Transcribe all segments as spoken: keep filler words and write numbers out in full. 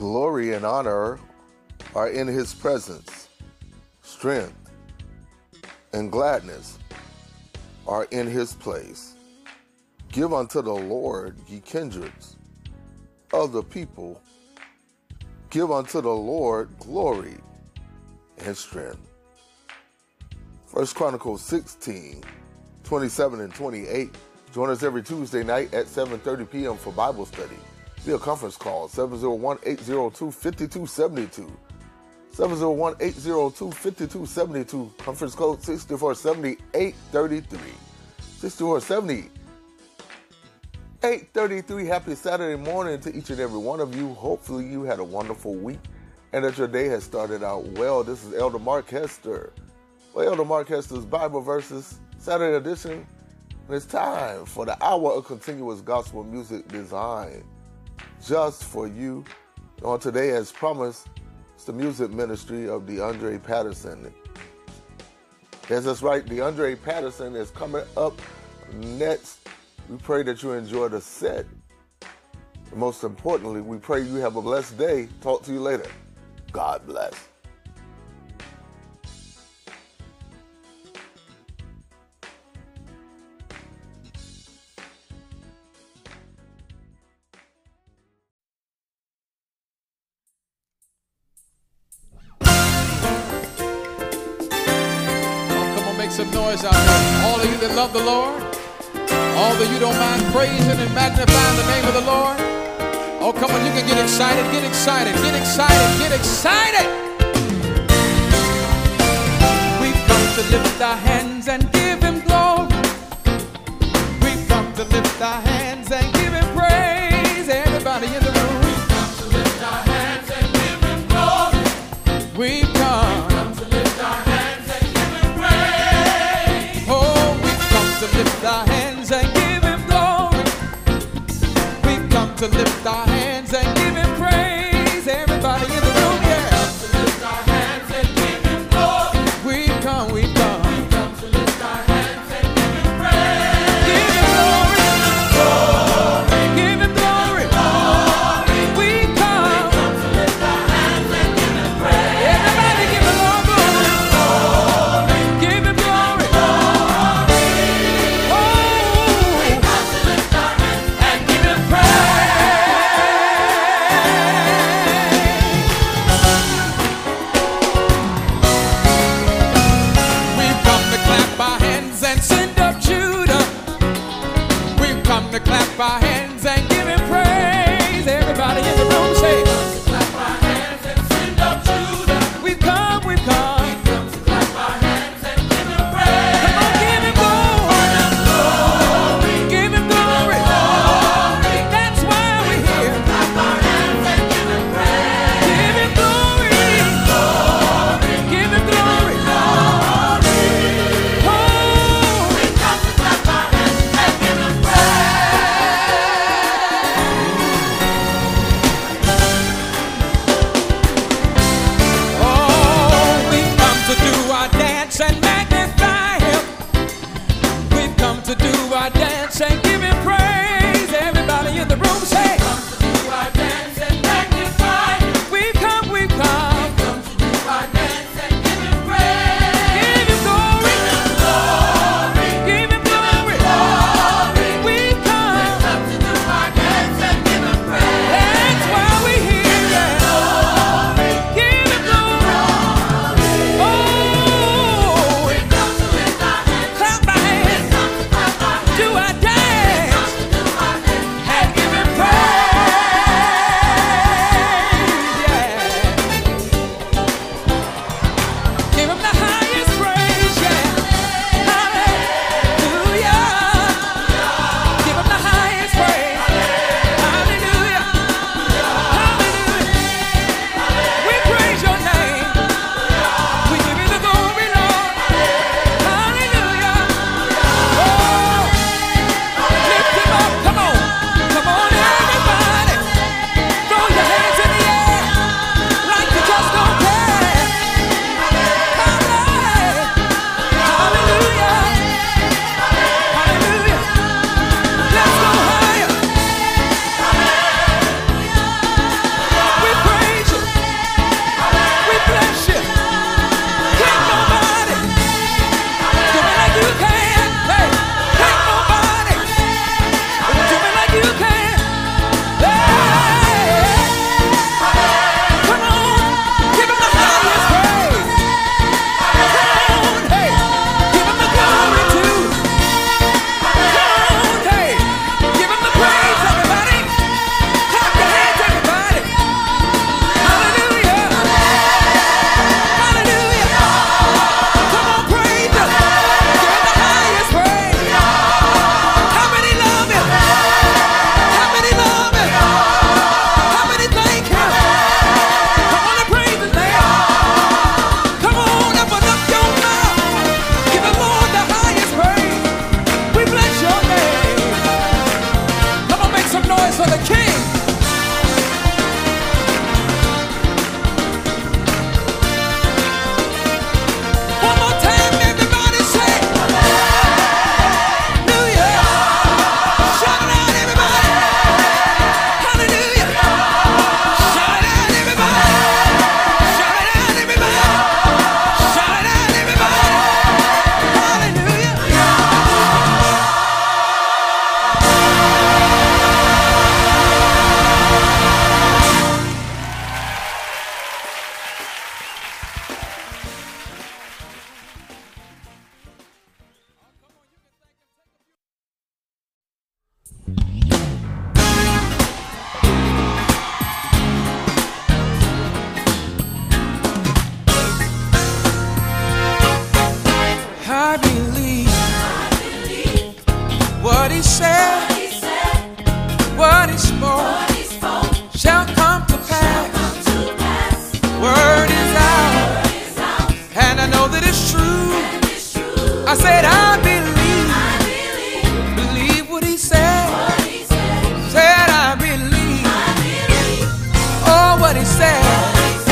Glory and honor are in his presence. Strength and gladness are in his place. Give unto the Lord, ye kindreds of the people. Give unto the Lord glory and strength. First Chronicles sixteen, twenty-seven and twenty-eight. Join us every Tuesday night at seven thirty p.m. for Bible study. Be a conference call, seven oh one, eight oh two, five two seven two. seven oh one, eight oh two, five two seven two. Conference code six four seven oh, eight three three. six four seven oh, eight three three. Happy Saturday morning to each and every one of you. Hopefully you had a wonderful week and that your day has started out well. This is Elder Mark Hester. Well, Elder Mark Hester's Bible Verses Saturday edition. And it's time for the hour of continuous gospel music designed just for you. And on today, as promised, it's the music ministry of DeAndre Patterson. Yes, that's right. DeAndre Patterson is coming up next. We pray that you enjoy the set. And most importantly, we pray you have a blessed day. Talk to you later. God bless. Some noise out there. All of you that love the Lord, all of you don't mind praising and magnifying the name of the Lord. Oh, come on, you can get excited, get excited, get excited, get excited. We've come to lift our hands and give Him glory. We've come to lift our hands and give Him praise. Everybody in the room. We've come to lift our hands and give Him glory. We've come. Lift our hands and give Him glory. We come to lift our hands and give Him praise. Everybody in the room, yeah. We come to lift our hands and give Him glory. We come, we come. We come to lift our hands and give Him praise. Give Him glory. Glory. Give Him glory. Glory. We come. We come to lift our hands and give Him praise. Everybody give Him glory. Glory. Give Him glory. Glory. Clap our hands and give Him praise. Everybody in the room say, clap our hands and send up Judah. We've come, we've come. What he said, what he said, what he spoke, what he spoke shall come to pass. Shall come to pass. Word is out, word is out, and I know that it's true. And it's true. I said I believe, I believe, believe what he said. What he said, said I believe, I believe. Oh, what he said. What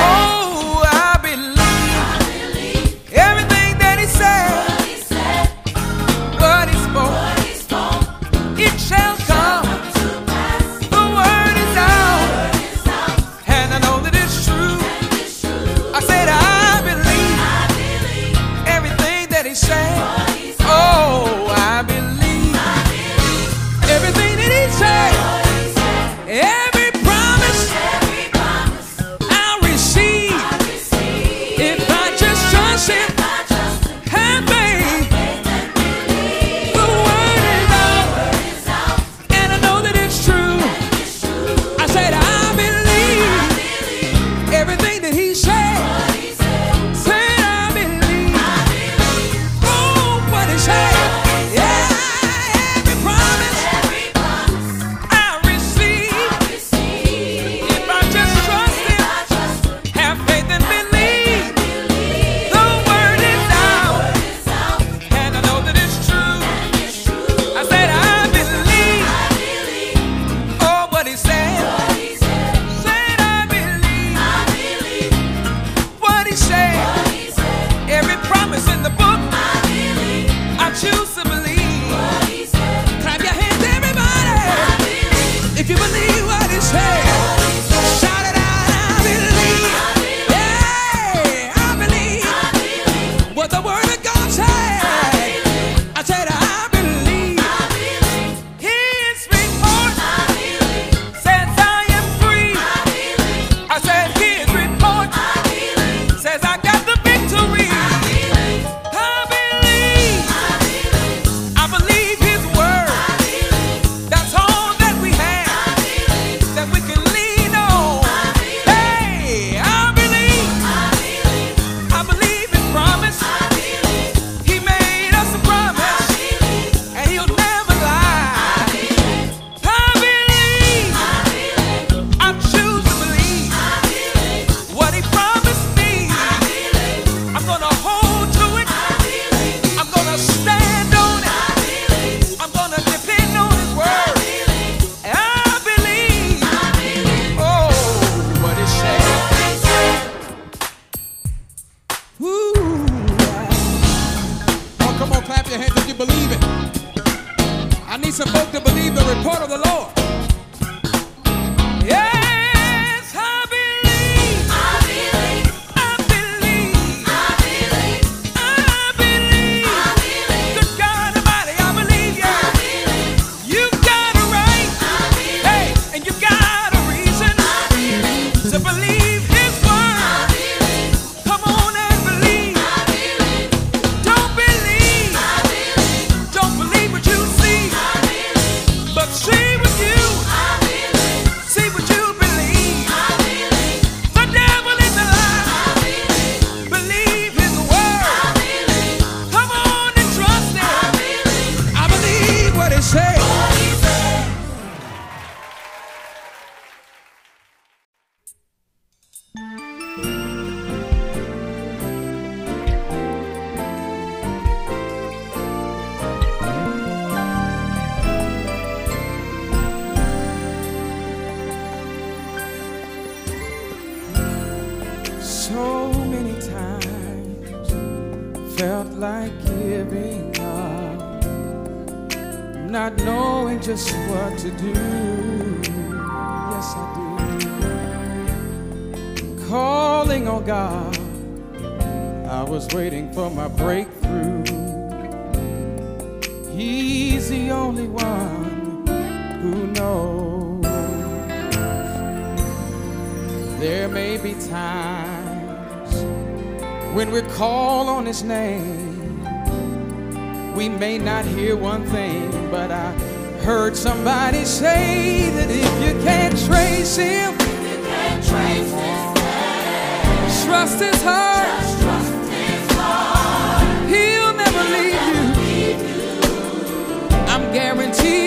guaranteed.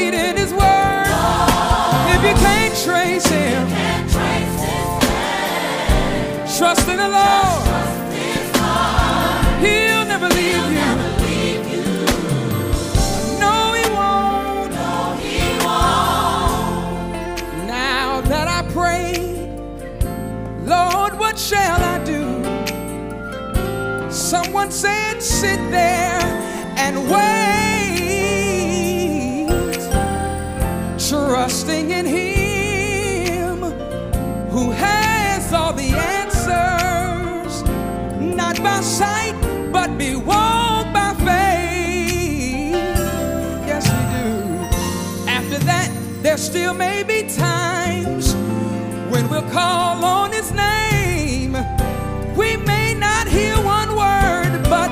trust in the Lord. He'll never leave you. No, he won't. Now that I pray, Lord, what shall I do? Someone said, sit there and wait, trusting in Him who has all the answers, not by sight, but be walked by faith. Yes, we do. After that, there still may be times when we'll call on His name. We may not hear one word, but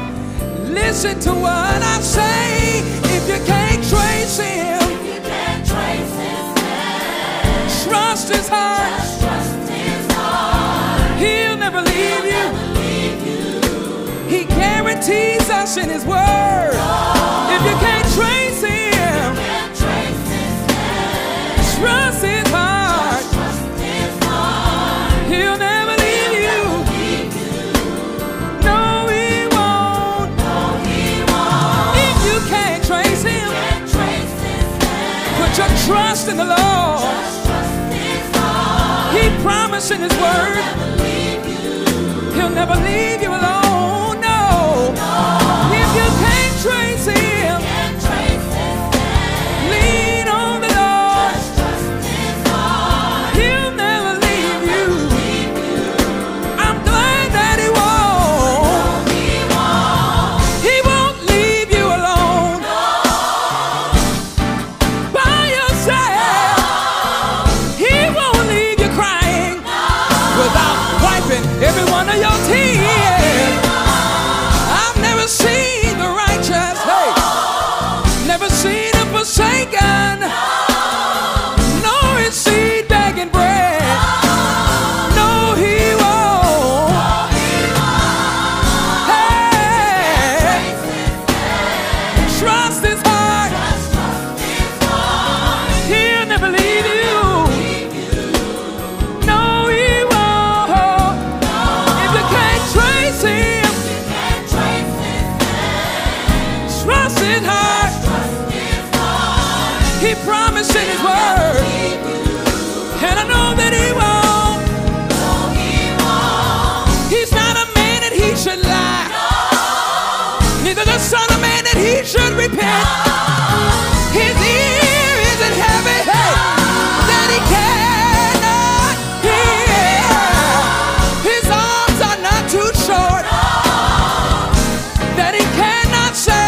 listen to what I say. If you can't trace Him, if you can't trace His name, trust His heart. Just trust His heart. He'll never leave He'll you. Never leave you. He guarantees us in His word. Oh, if you can't trace Him, you can't trace His name, trust His heart. Just trust His heart. He'll never. Your trust in the Lord. Just trust His Lord. He promised in His He'll word never leave you. He'll never leave you alone. No. No. If you can't trace Him, can't trace His name, lean on the Lord. Just trust His Lord. He'll never leave you. leave you. I'm glad that He won't. No, He won't. He won't leave you alone. No. But every one of your tears, I've never seen the righteous, hey, never seen him forsaken, nor his seed begging bread. No, he won't. Hey, trust His heart. He'll never leave you. He promised in His word, and I know that He won't. No, He won't. He's not a man that He should lie. No. Neither the Son of Man that He should repent. No. His ear isn't heavy, hey, no, that He cannot hear. No. His arms are not too short, no, that He cannot save. No.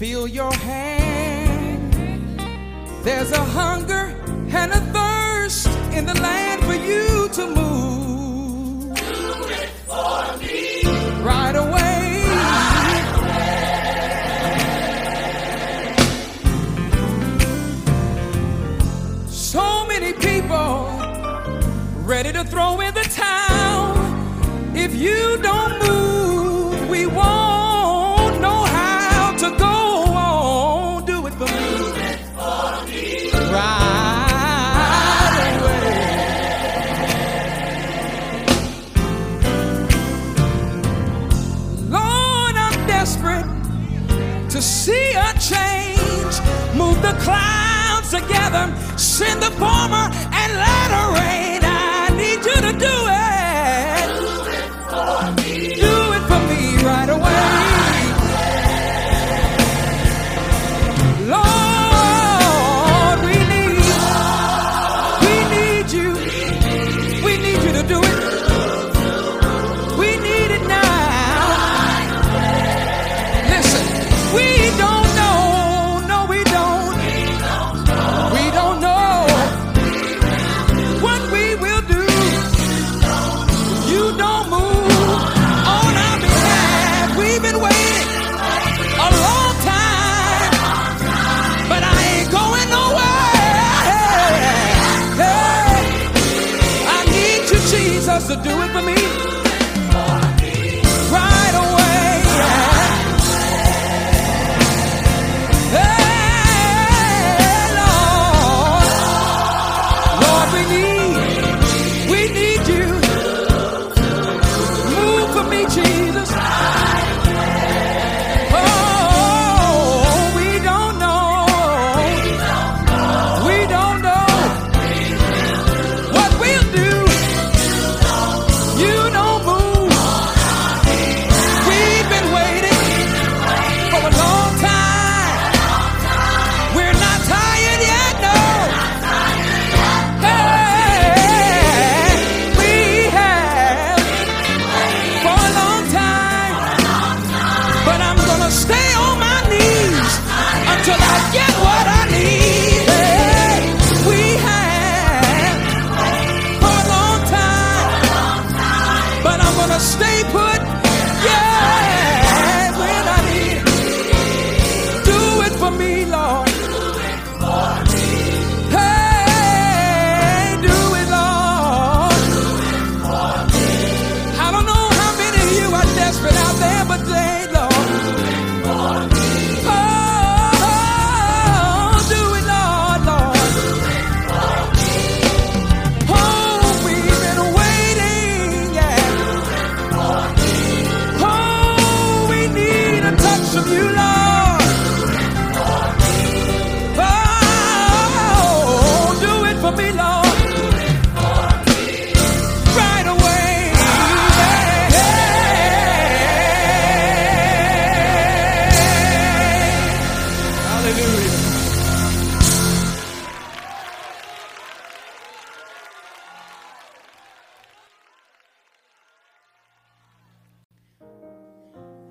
Feel your hand. There's a hunger and a thirst in the land for you to move. Do it for me. Right away. Right away. throw in the towel. If you don't move, we won't know how to go on. Do it for me. Do it for me. Right away. Lord, I'm desperate to see a change. Move the clouds together. Send the former and latter rain. I need you to do it. Do it for me. Do it for me right away. Right away. Lord, we need, Lord, we need you. We need, we need you to do it. Do, do, do. We need it now. Right away. Listen, we don't know. No, we don't. We don't know. We don't know. To do it for me, do it for me. Right away, right away. Hey, Lord, Lord, Lord, we need, we need you. Move for me, Jesus. Oh, we don't know, we don't know what we'll do. Stay put, yeah, when I need it. Do it for me, Lord. Hey, do it, Lord. I don't know how many of you are desperate out there, but they, Lord. Oh, do it, Lord, Lord. Oh, we've been of you, Lord. Oh, do it for me, Lord. Right away. Hallelujah.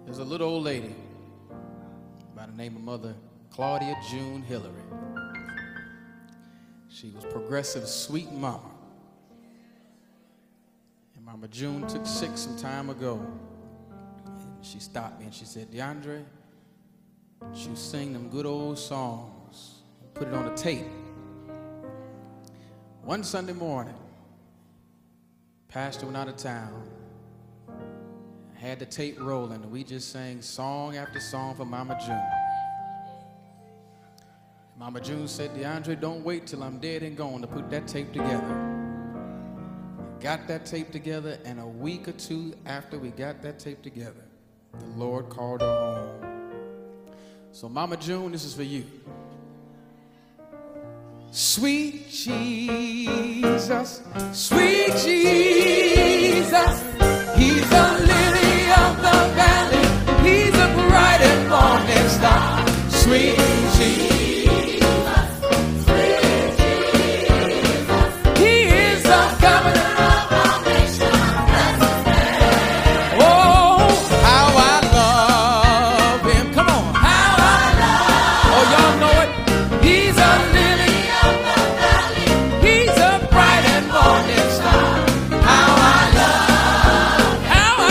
There's a little old lady by the name of Mother Claudia June Hillary. She was progressive sweet mama. And Mama June took sick some time ago. And she stopped me and she said, DeAndre, you sing them good old songs. Put it on a tape. One Sunday morning, pastor went out of town. Had the tape rolling, and we just sang song after song for Mama June. Mama June said, DeAndre, don't wait till I'm dead and gone to put that tape together. Got that tape together, and a week or two after we got that tape together, the Lord called her home. So Mama June, this is for you. Sweet Jesus, sweet Jesus, he's a lily of the valley, he's a bright and morning star. Sweet Jesus, sweet Jesus, he is the governor of our nation. Oh, how I love him. Come on. How I love him. Oh, y'all know it. He's a lily. He's a bright and morning star. How I love, how I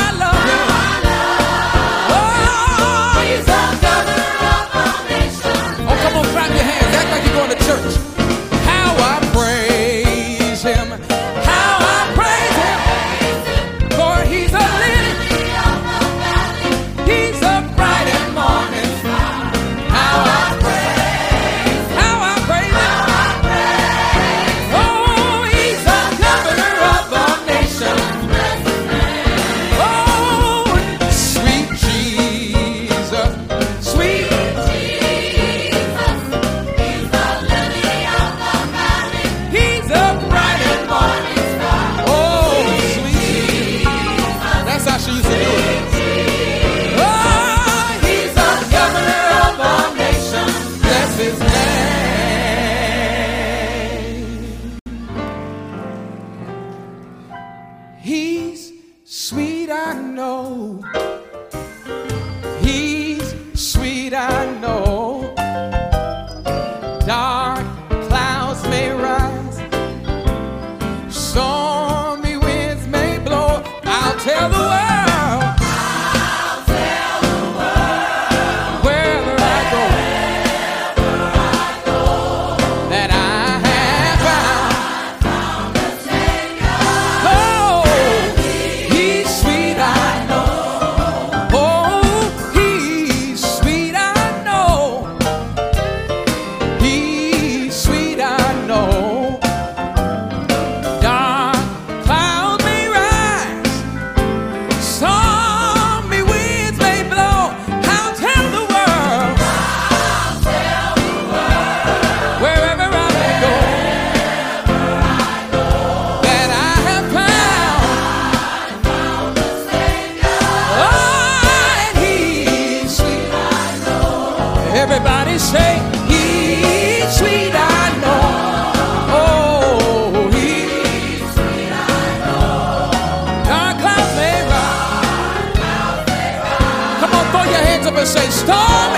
He's sweet, I know. Dark clouds may rise, stormy winds may blow. I'll tell the world. Say stormy.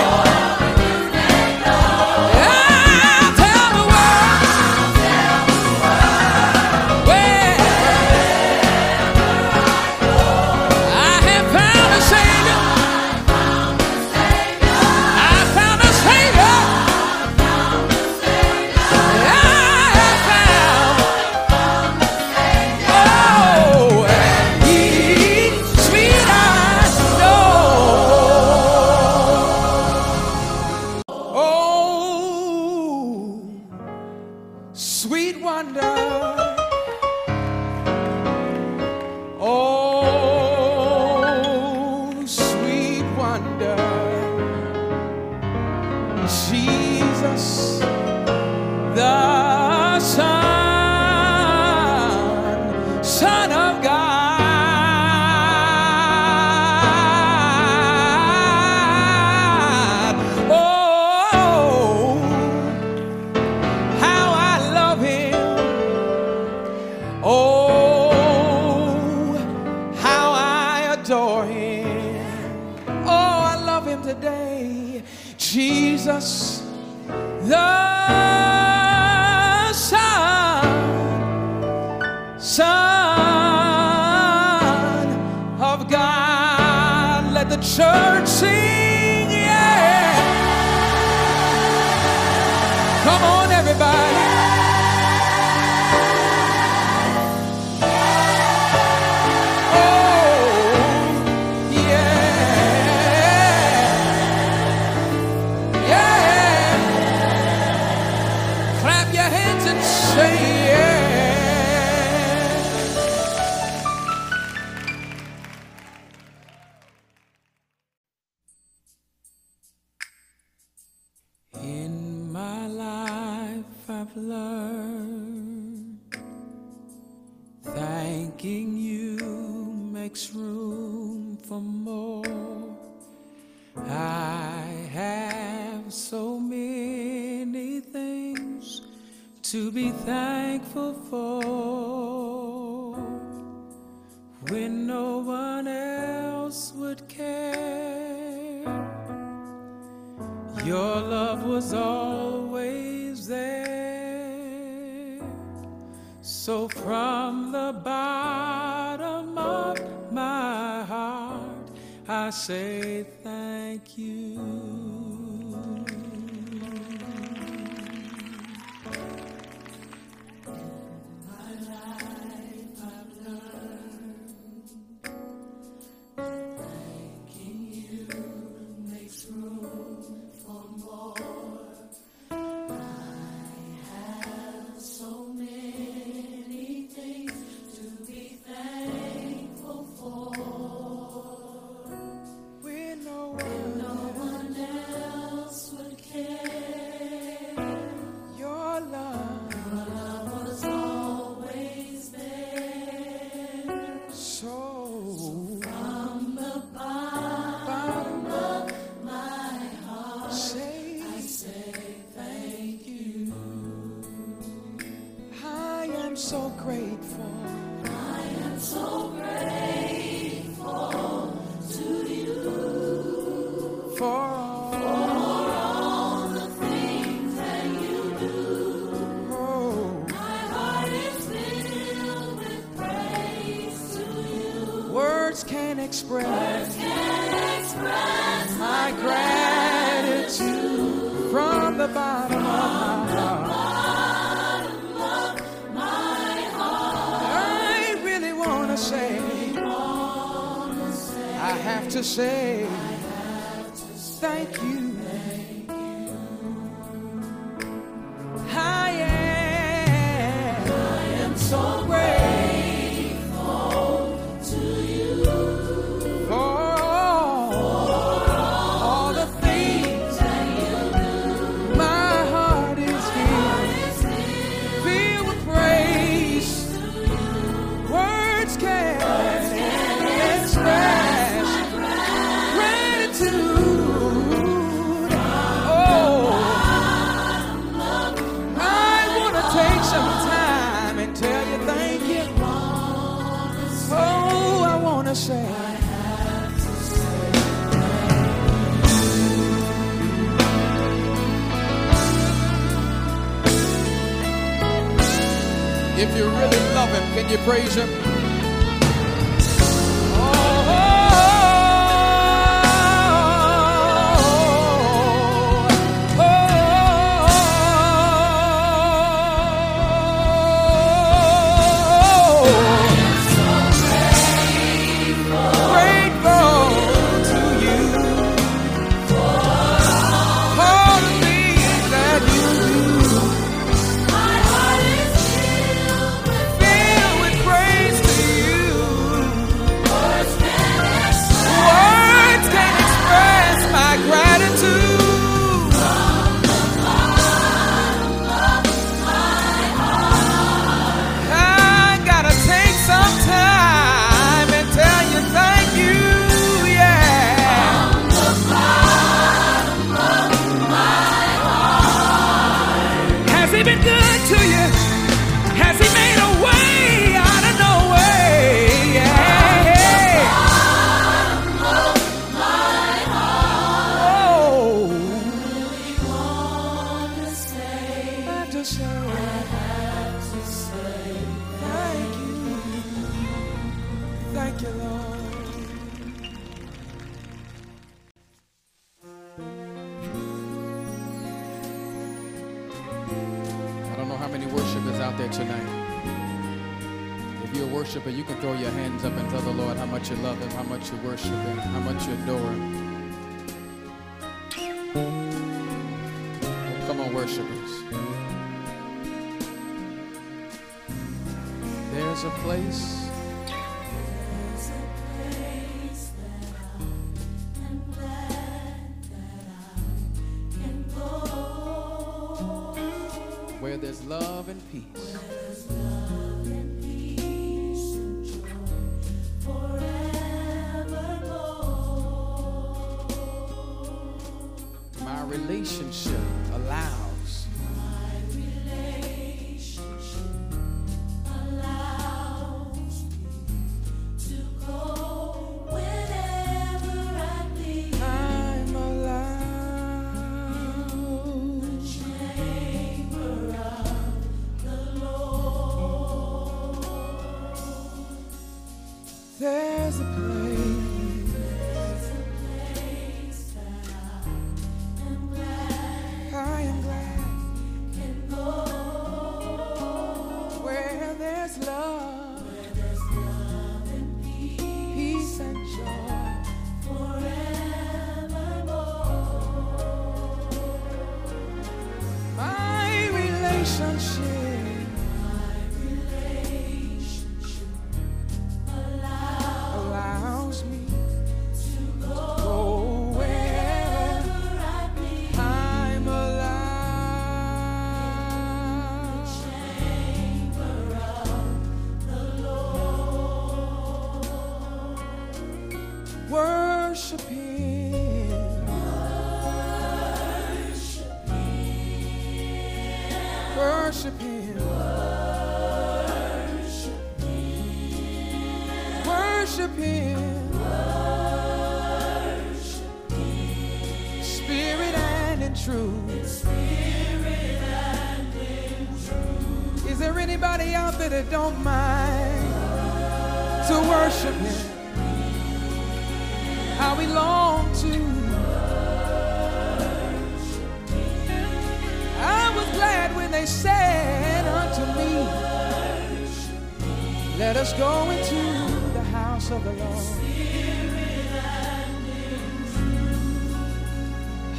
To you. for all, for all the things that you do. Oh. My heart is filled with praise to you. Words can't express, Words can't express my, my gratitude from the bottom from of my heart. Say, I have to say, thank you. I am, I am so grateful to you for all, for all the things that you do. My heart is filled, filled with praise. Can't express gratitude. Oh, I want to take some time and tell you thank you. Oh, I want to say. If you really love him, can you praise him? You can throw your hands up and tell the Lord how much you love him, how much you worship him, how much you adore him. Oh, come on, worshipers. There's a place. There's a place that I'm glad that I can go. Where there's love and peace. Where there's love. Relationship allows. My relationship allows me to go whenever I need. I'm allowed in the chamber of the Lord. There's a place. Worship him. Worship him. truth. In spirit and in truth. Is there anybody out there that don't mind to worship Him? How we long to worship Him. I was glad when they said unto me, let us go into the house of the Lord.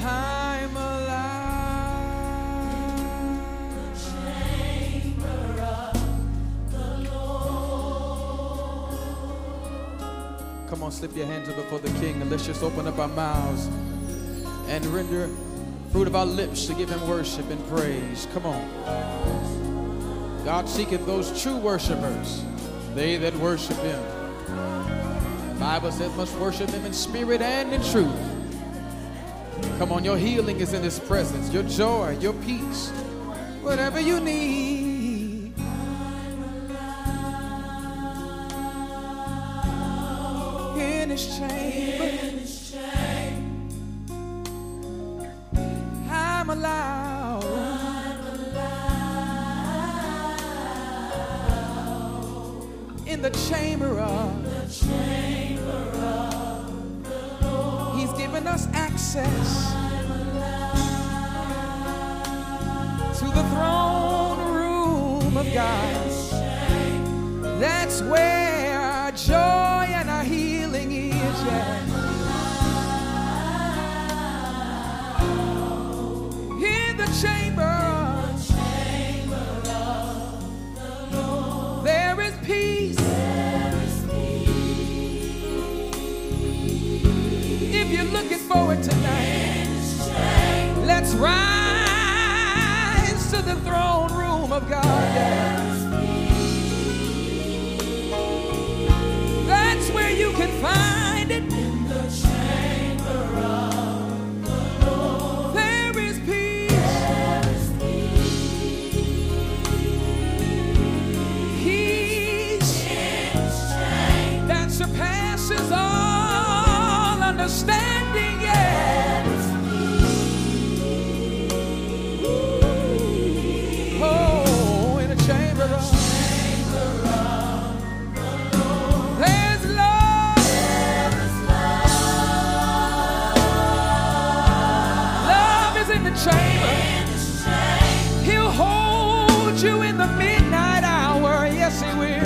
I'm alive. The chamber of the Lord. Come on, slip your hands up before the King, and let's just open up our mouths and render fruit of our lips to give Him worship and praise. Come on. God seeketh those true worshipers, they that worship Him. The Bible says must worship Him in spirit and in truth. Come on, your healing is in His presence, your joy, your peace, whatever you need. In His chamber, I'm allowed. In the chamber of the chamber of us access to the throne room of God. That's where our joy and our healing is. Yes. In the chamber, there is peace. If you're looking forward tonight, let's rise to the throne room of God. That's where you can find it. In the chamber of the Lord, there is peace. Peace that surpasses all understanding, yeah. Oh, in a chamber of, there's love. Love is in the chamber. He'll hold you in the midnight hour. Yes, He will.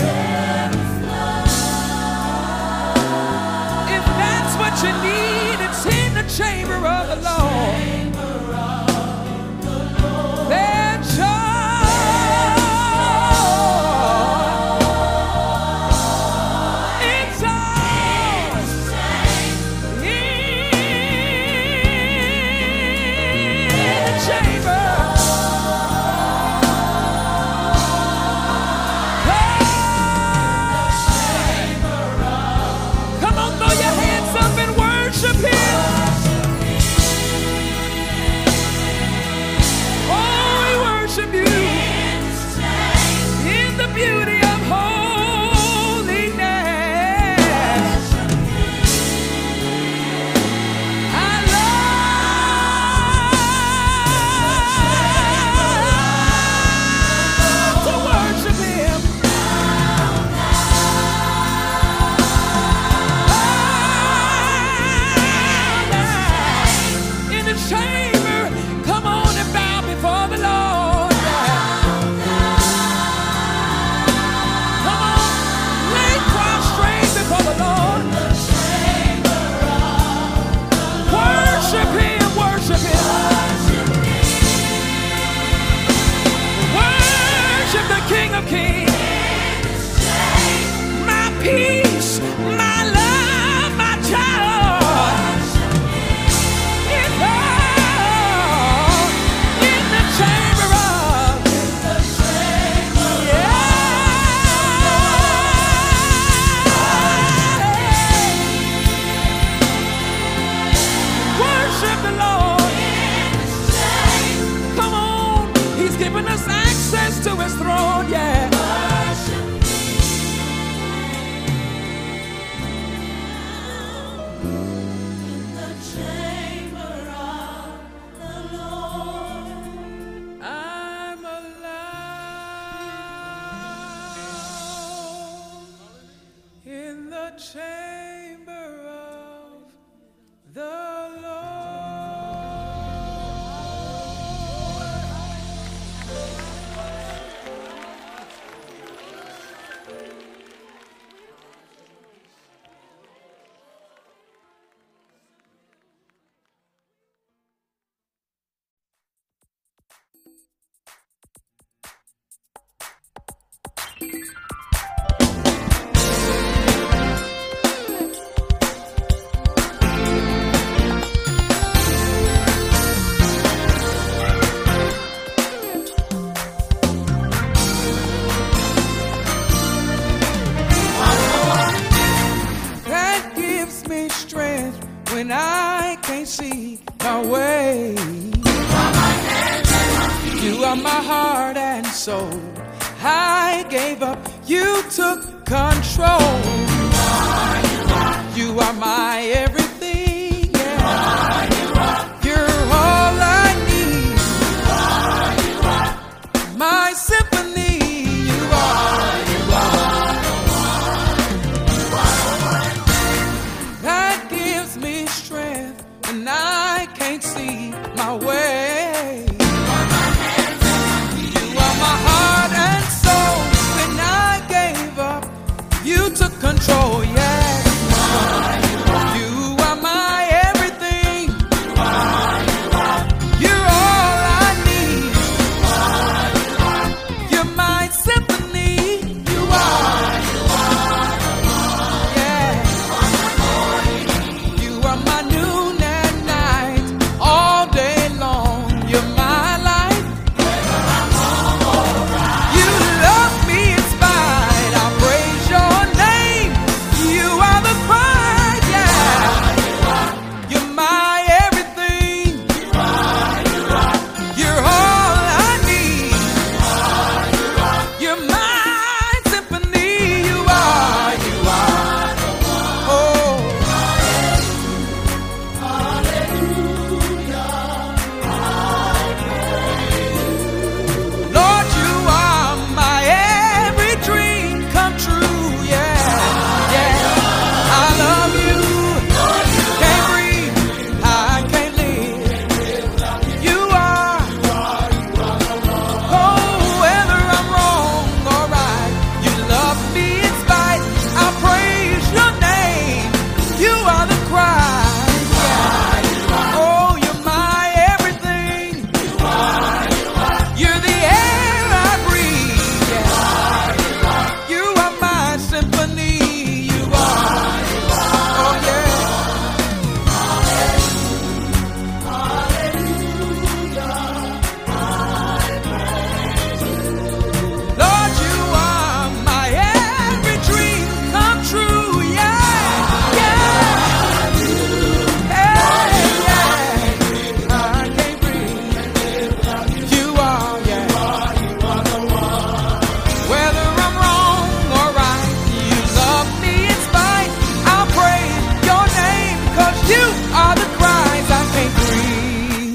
What you need, it's in the chamber of the Lord. Their joy, it's all in the chamber. In the chamber of the Lord. my way. You are my heart and soul. I gave up, you took control. You are my everything, yeah. You're all I need, my symphony. You are, that gives me strength when I can't see my way. Control, yes. You are my everything. You're all I need. You're my symphony. You are, yeah. You are my noon and night, all day long. You're my life. You love me in spite. I praise your name.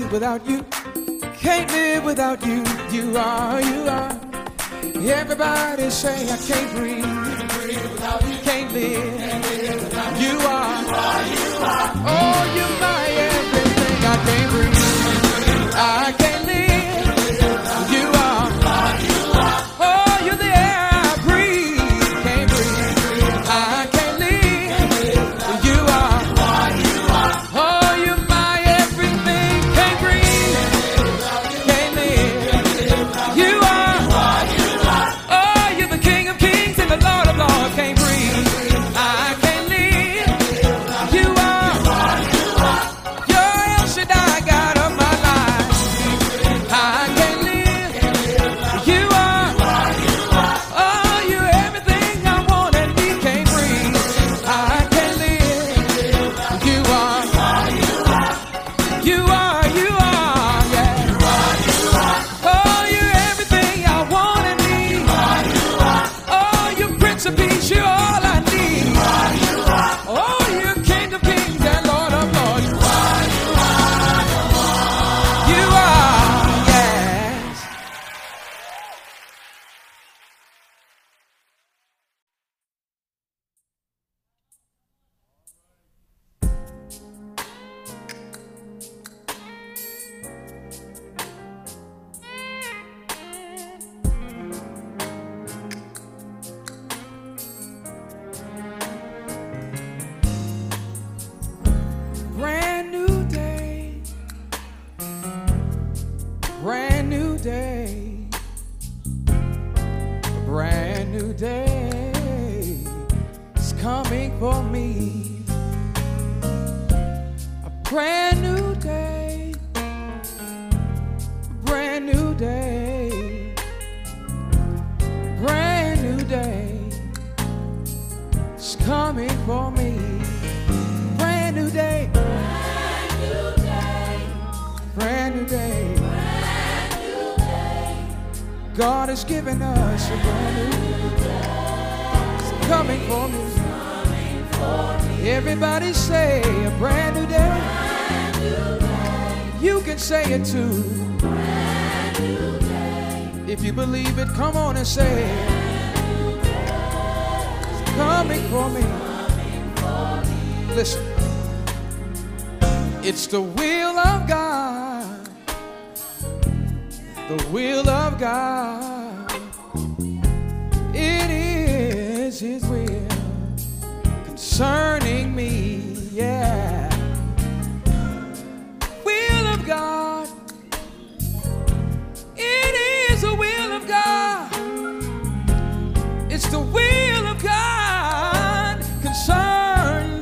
Without you, can't live without you. You are, you are. Everybody say I can't breathe. Can't breathe without you. Can't live. Can't live without you. You are. You are, you are. Oh, you're my everything. I can't breathe. I can't. Coming for me, brand new day, brand new day, new day. Brand new day. God has given us brand a brand new day. It's coming for me. Coming for me. Everybody say a brand new day. Brand new day. You can say it too. Brand new day. If you believe it, come on and say it. It's coming for me. Coming for me. Listen. It's the will of God, the will of God, it is His will concerning me, yeah. Will of God, it is the will of God, it's the will of God concerning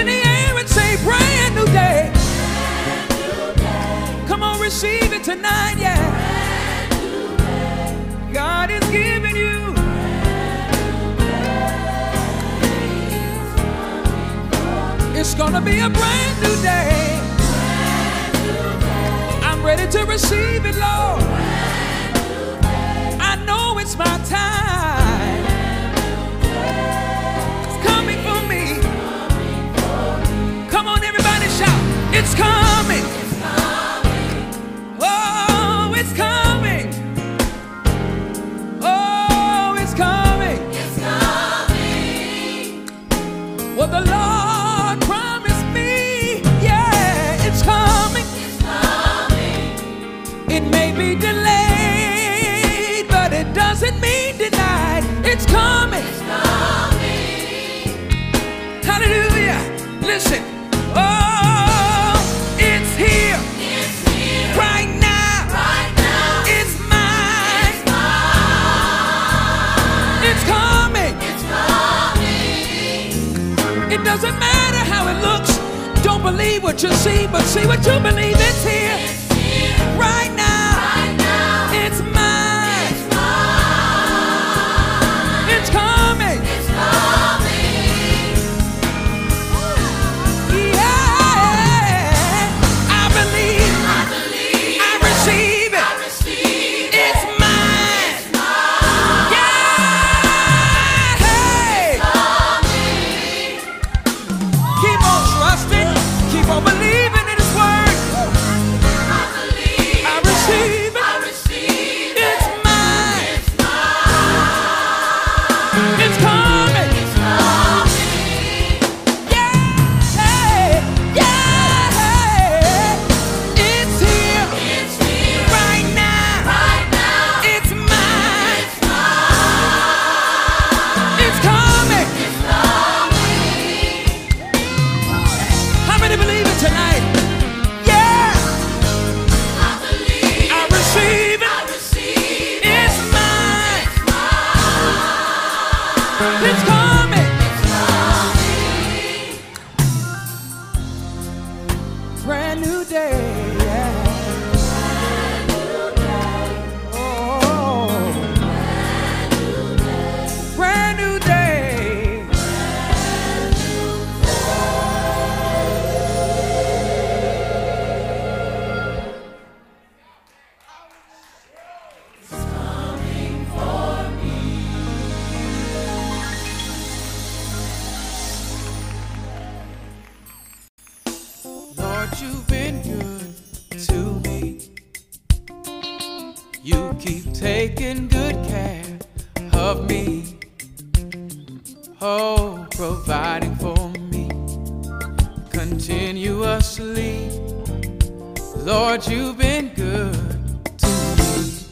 in the air and say brand new day. Brand new day. Come on, receive it tonight, yeah. Brand new day. God is giving you brand new day. It's gonna be a brand new day. Brand new day. I'm ready to receive it, Lord. Brand new day. I know it's my time. It's coming. It's coming. Oh, it's coming. Oh, it's coming. It's coming. What the Lord promised me, yeah, it's coming. It's coming. It may be delayed, but it doesn't mean denied. It's coming. It's coming. Hallelujah. Listen. Oh. Doesn't matter how it looks. Don't believe what you see, but see what you believe. It's here, it's here. Right now, right now. It's mine. It's mine. It's coming. It's coming. Yeah, I believe. I believe. I receive it. I receive it. It's mine. It's mine. Yeah. Hey. It's keep on believing in His word. I believe. I receive it. I receive it. It's mine. It's mine. It's coming. It's coming. Yeah. Yeah. It's here. It's here. Right now. Right now. It's mine. It's mine. It's coming. It's coming. How many believe? Tonight, yeah, I believe, I receive it, I receive it. It's mine, it's mine. It's coming, it's coming. Brand new day, yeah. Brand new day. Oh, brand new day. Brand new day. You've been good to me. You keep taking good care of me. Oh, providing for me continuously. Lord, you've been good to me.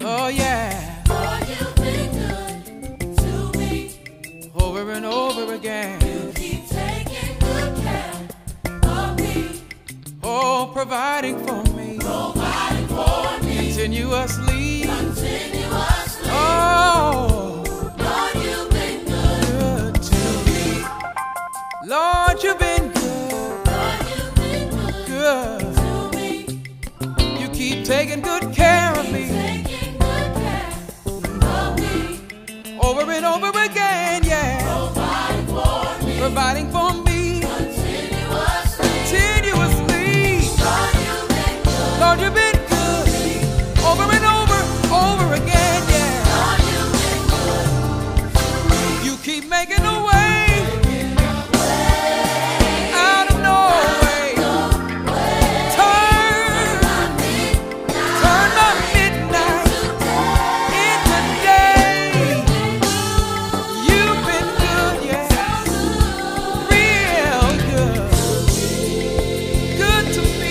Oh, yeah. Lord, you've been good to me. Over and over again. You keep taking. Oh, Oh, providing for me, providing for me, continuously, continuously. Oh, Lord, you've been good, good to me. Lord, you've been good, Lord, you've been good, good to me. You keep taking good care of me, taking good care of me, over and over again, yeah. Providing for me, providing for me. Lord, you've been good, over and over, over again, yeah. You keep making a way, out of no way. Turn, turn my midnight into day. You've been good, yeah, real good, good to me.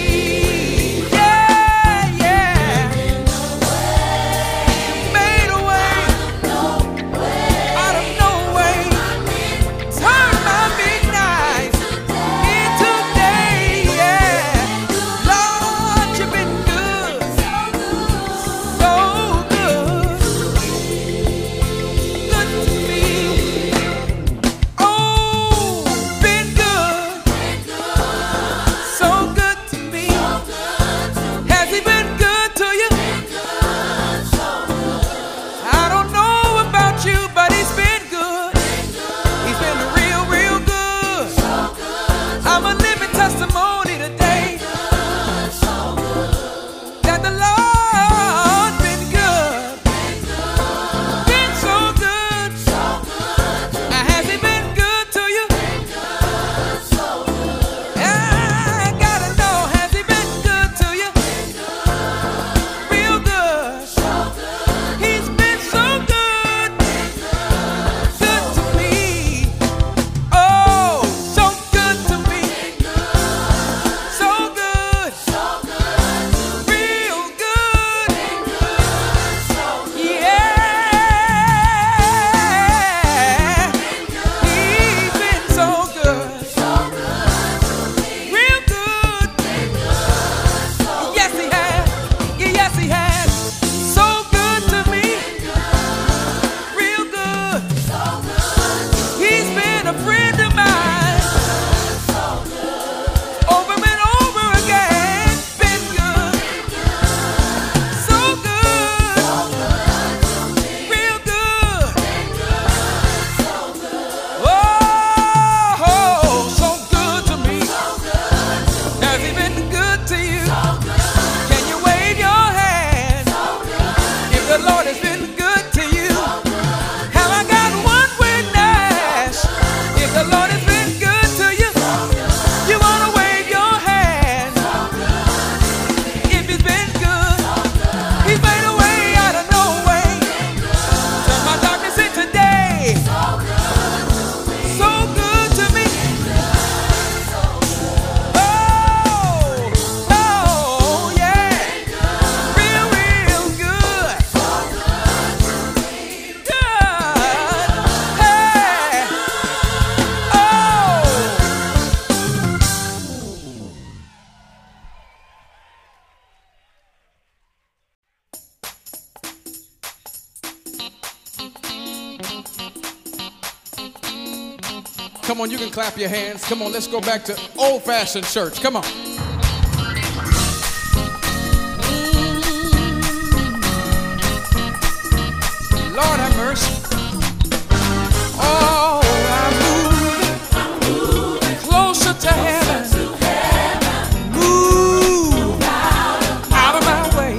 Come on, you can clap your hands. Come on, let's go back to old-fashioned church. Come on. Lord have mercy. Oh, I'm moving, I'm moving closer to heaven. Move out of my way.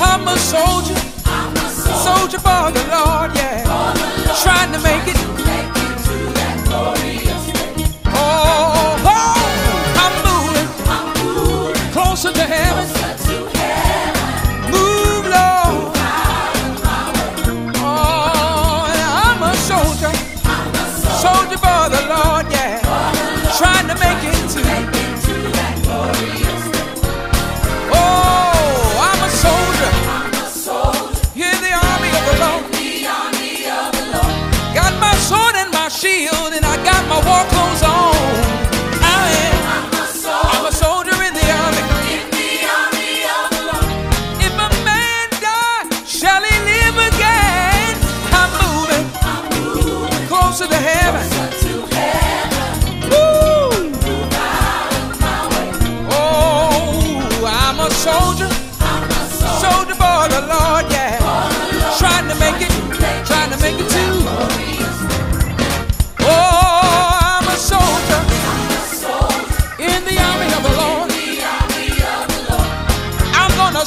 I'm a soldier, soldier for the Lord, yeah. Trying to make it. Closer to heaven, move, Lord. Oh, I'm a soldier, soldier for the Lord, yeah. Trying to make it to. Oh, I'm a soldier, in the army of the Lord. Got my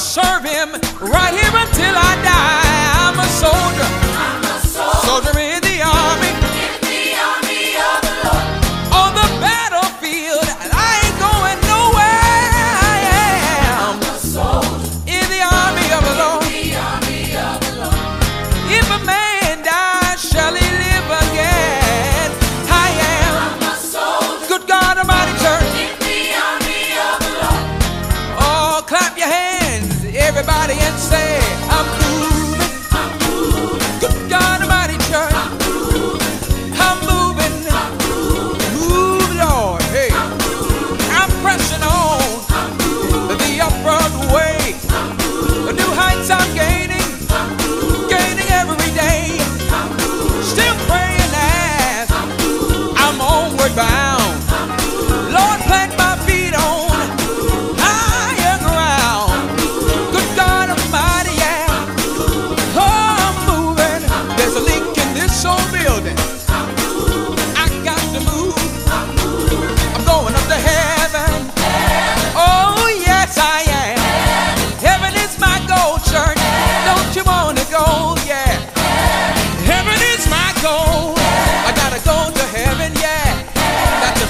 serve him right here until I die. I'm a soldier. I'm a soldier. Soldier in the army. In the army of the Lord. On the battlefield, and I ain't going nowhere. I am. I'm a soldier. In the army of the Lord. In the army of the Lord. If a man dies, shall he live again? I am. I'm a soldier. Good God Almighty Church. In the army of the Lord. Oh, clap your hands, everybody, and say, I'm through.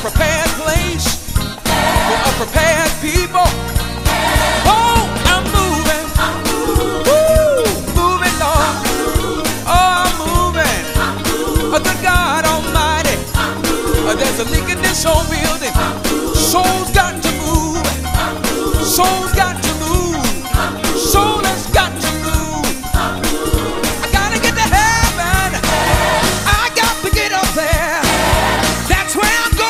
Prepared place for a prepared people. Oh, I'm moving. I'm moving. Woo, moving, Lord. Oh, I'm moving. Oh, good God Almighty. Oh, there's a leak in this whole building. Soul's got to move. Soul's got to move. Soul has got to move. I gotta get to heaven. I got to get up there. That's where I'm going.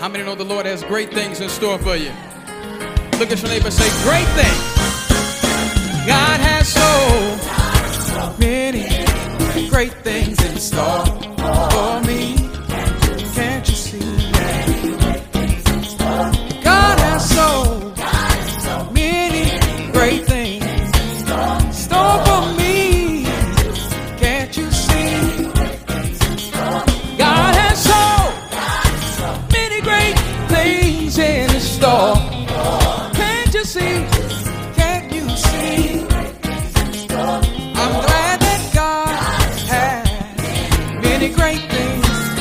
How many know the Lord has great things in store for you? Look at your neighbor and say, great things. God has so many great things in store for me. Can't you see? God has so many great things in store for me. Can't you see? God has so in the store. Can't you see? Can't you see? I'm glad that God has many great things.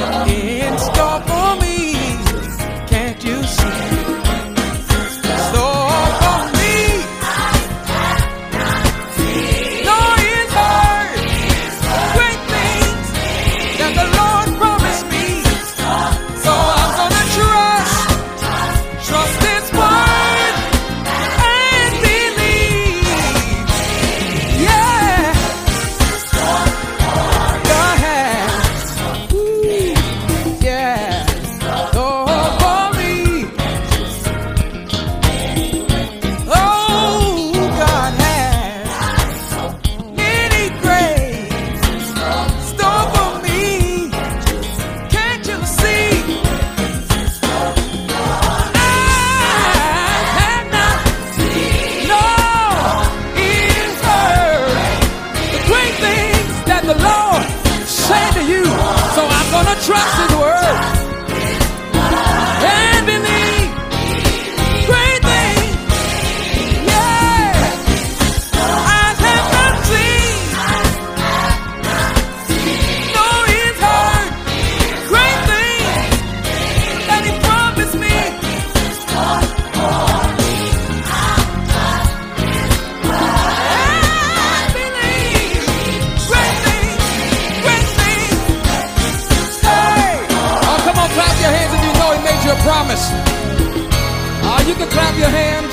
promise. Uh, you can clap your hands.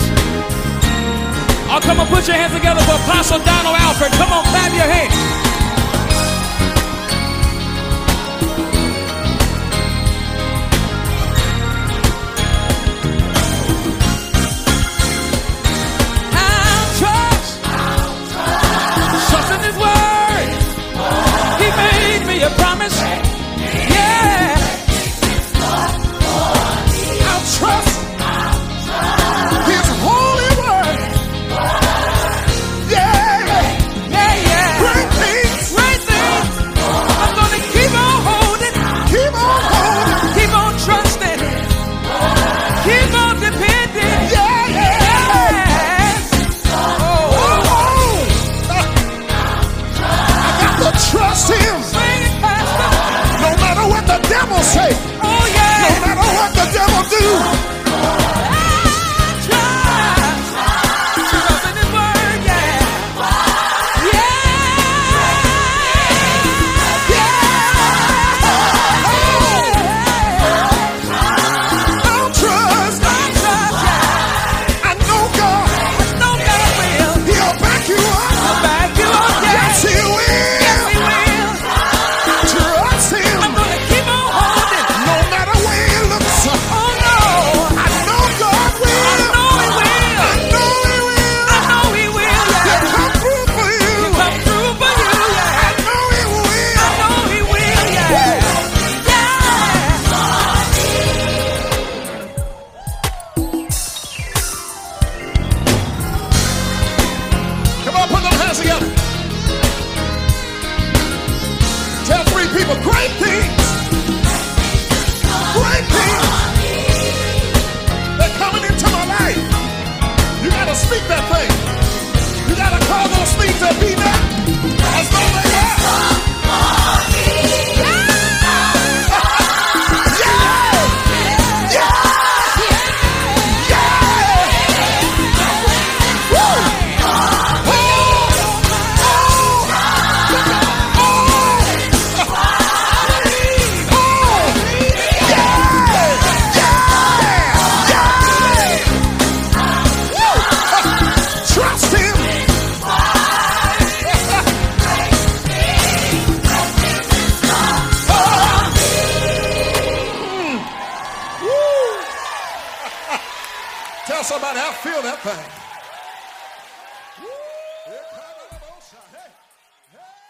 Oh, come on, put your hands together for Apostle Donald Alford. Come on, clap your hands. Hey!